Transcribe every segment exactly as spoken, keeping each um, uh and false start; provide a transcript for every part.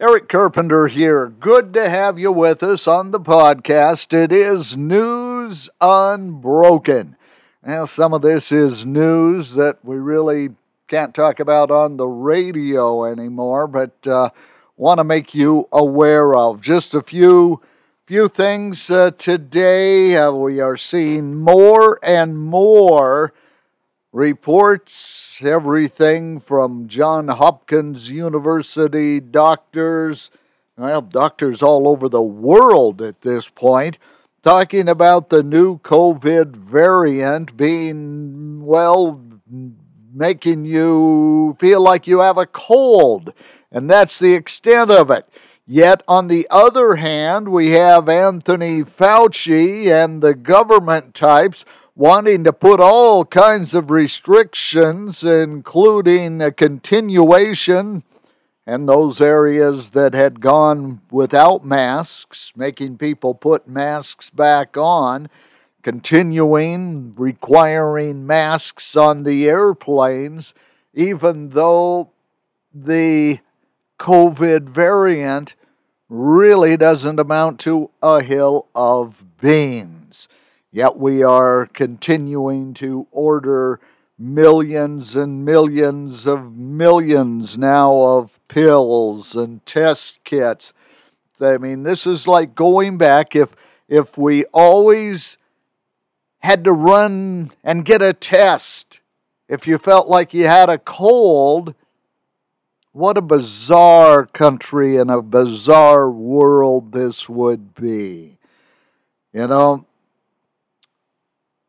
Eric Carpenter here. Good to have you with us on the podcast. It is News Unbroken. Now, some of this is news that we really can't talk about on the radio anymore, but uh, want to make you aware of just a few few things uh, today. Uh, we are seeing more and more reports, everything from Johns Hopkins University doctors, well, doctors all over the world at this point, talking about the new COVID variant being, well, making you feel like you have a cold, and that's the extent of it. Yet, on the other hand, we have Anthony Fauci and the government types wanting to put all kinds of restrictions, including a continuation in those areas that had gone without masks, making people put masks back on, continuing requiring masks on the airplanes, even though the COVID variant really doesn't amount to a hill of beans. Yet we are continuing to order millions and millions of millions now of pills and test kits. I mean, this is like going back. If if we always had to run and get a test, if you felt like you had a cold, what a bizarre country and a bizarre world this would be. You know,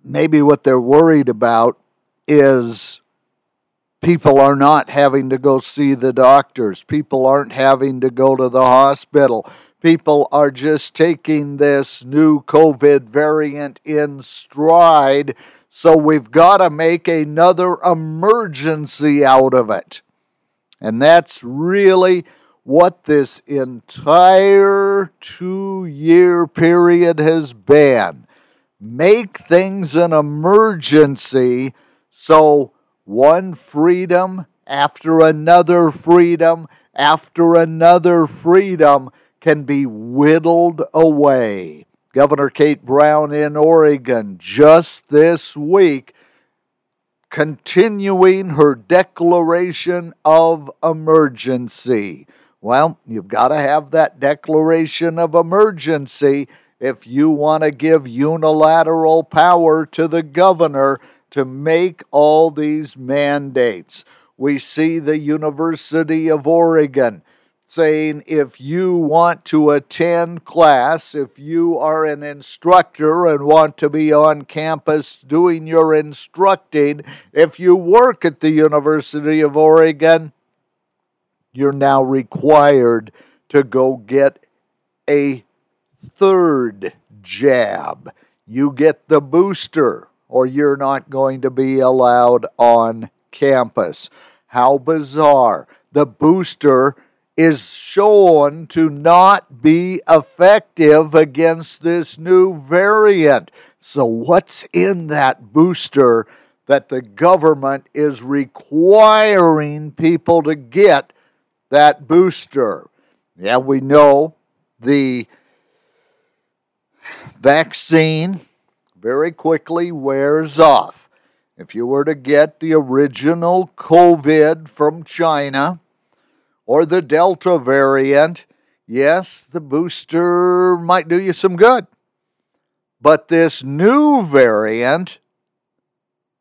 maybe what they're worried about is people are not having to go see the doctors. People aren't having to go to the hospital. People are just taking this new COVID variant in stride, so we've got to make another emergency out of it. And that's really what this entire two-year period has been. Make things an emergency so one freedom after another freedom after another freedom can be whittled away. Governor Kate Brown in Oregon just this week continuing her declaration of emergency. Well, you've got to have that declaration of emergency if you want to give unilateral power to the governor to make all these mandates. We see the University of Oregon saying if you want to attend class, if you are an instructor and want to be on campus doing your instructing, if you work at the University of Oregon, you're now required to go get a third jab. You get the booster or you're not going to be allowed on campus. How bizarre. The booster is shown to not be effective against this new variant. So what's in that booster that the government is requiring people to get that booster? Yeah, we know the vaccine very quickly wears off. If you were to get the original COVID from China, or the Delta variant, yes, the booster might do you some good. But this new variant,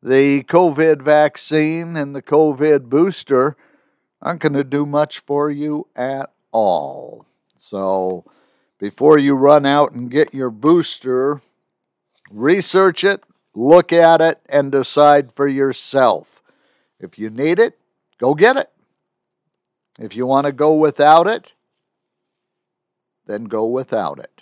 the COVID vaccine and the COVID booster, aren't going to do much for you at all. So before you run out and get your booster, research it, look at it, and decide for yourself. If you need it, go get it. If you want to go without it, then go without it.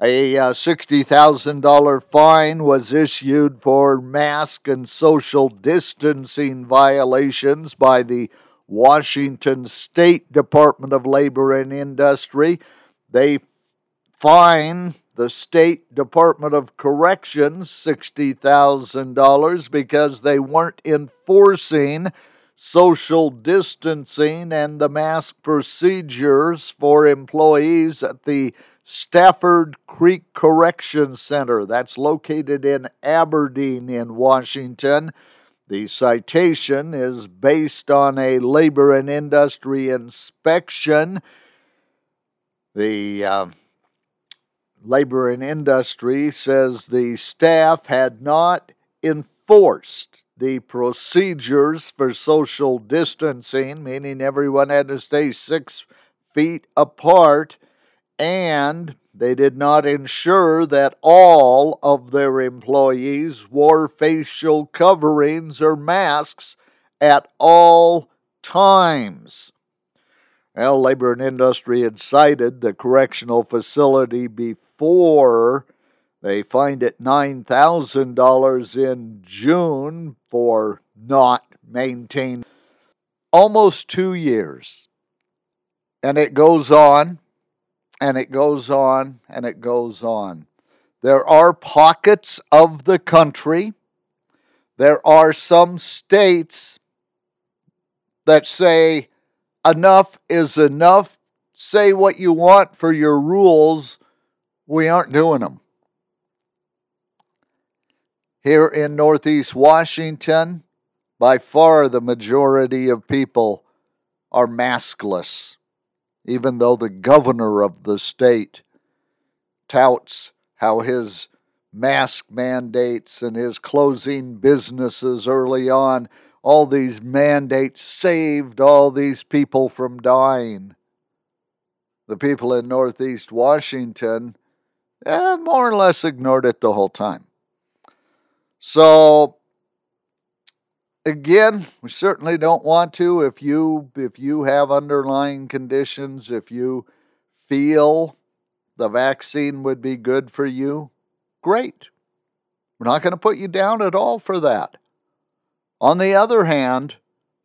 A uh, sixty thousand dollars fine was issued for mask and social distancing violations by the Washington State Department of Labor and Industry. They fine the State Department of Corrections sixty thousand dollars because they weren't enforcing social distancing and the mask procedures for employees at the Stafford Creek Correction Center. That's located in Aberdeen in Washington. The citation is based on a labor and industry inspection. The uh, labor and industry says the staff had not enforced the procedures for social distancing, meaning everyone had to stay six feet apart, and they did not ensure that all of their employees wore facial coverings or masks at all times. Well, Labor and Industry had cited the correctional facility before. They fined it nine thousand dollars in June for not maintaining. Almost two years. And it goes on, and it goes on, and it goes on. There are pockets of the country. There are some states that say, enough is enough. Say what you want for your rules. We aren't doing them. Here in Northeast Washington, by far the majority of people are maskless, even though the governor of the state touts how his mask mandates and his closing businesses early on, all these mandates saved all these people from dying. The people in Northeast Washington eh, more or less ignored it the whole time. So, again, we certainly don't want to. If you if you have underlying conditions, if you feel the vaccine would be good for you, great. We're not going to put you down at all for that. On the other hand,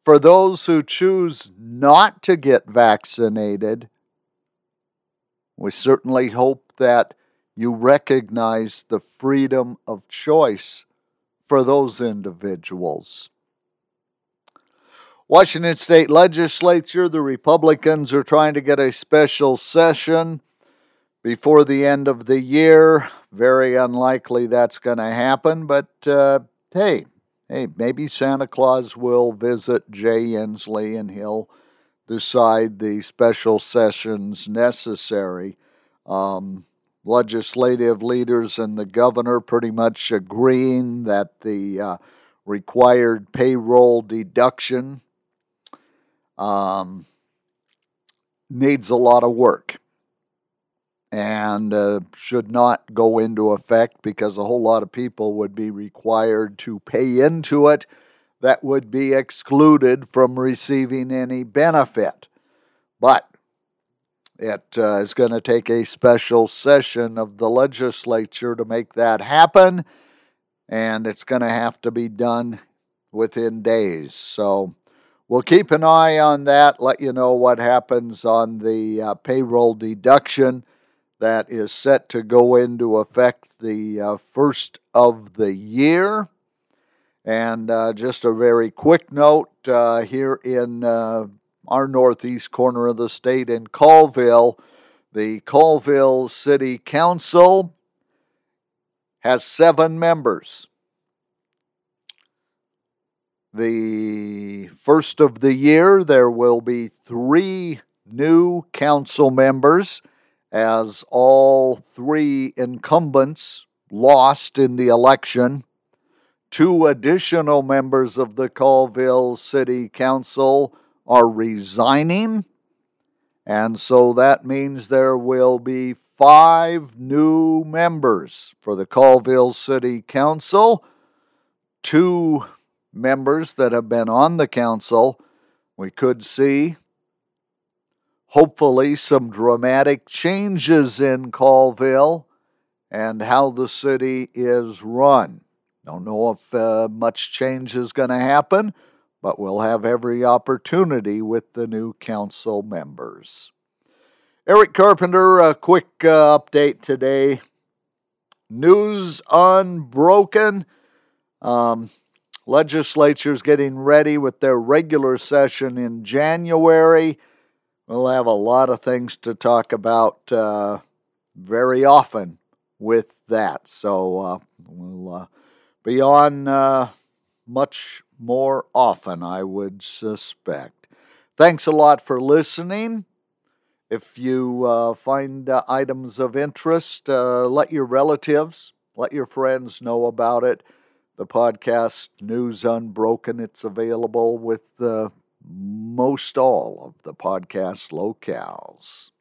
for those who choose not to get vaccinated, we certainly hope that you recognize the freedom of choice for those individuals. Washington State Legislature, the Republicans are trying to get a special session before the end of the year. Very unlikely that's going to happen, but uh, hey, hey, maybe Santa Claus will visit Jay Inslee and he'll decide the special sessions necessary. Um, legislative leaders and the governor pretty much agreeing that the uh, required payroll deduction um, needs a lot of work and uh, should not go into effect because a whole lot of people would be required to pay into it that would be excluded from receiving any benefit. But It uh, is going to take a special session of the legislature to make that happen, and it's going to have to be done within days. So we'll keep an eye on that, let you know what happens on the uh, payroll deduction that is set to go into effect the uh, first of the year. And uh, just a very quick note uh, here in uh our northeast corner of the state in Colville, the Colville City Council has seven members. The first of the year, there will be three new council members, as all three incumbents lost in the election. Two additional members of the Colville City Council are resigning, and so that means there will be five new members for the Colville City Council, two members that have been on the council. We could see, hopefully, some dramatic changes in Colville and how the city is run. Don't know if uh, much change is going to happen, but we'll have every opportunity with the new council members. Eric Carpenter, a quick uh, update today. News Unbroken. Um, Legislature's getting ready with their regular session in January. We'll have a lot of things to talk about uh, very often with that. So uh, we'll uh, be on uh, much more often, I would suspect. Thanks a lot for listening. If you uh, find uh, items of interest, uh, let your relatives, let your friends know about it. The podcast, News Unbroken, it's available with uh, most all of the podcast locales.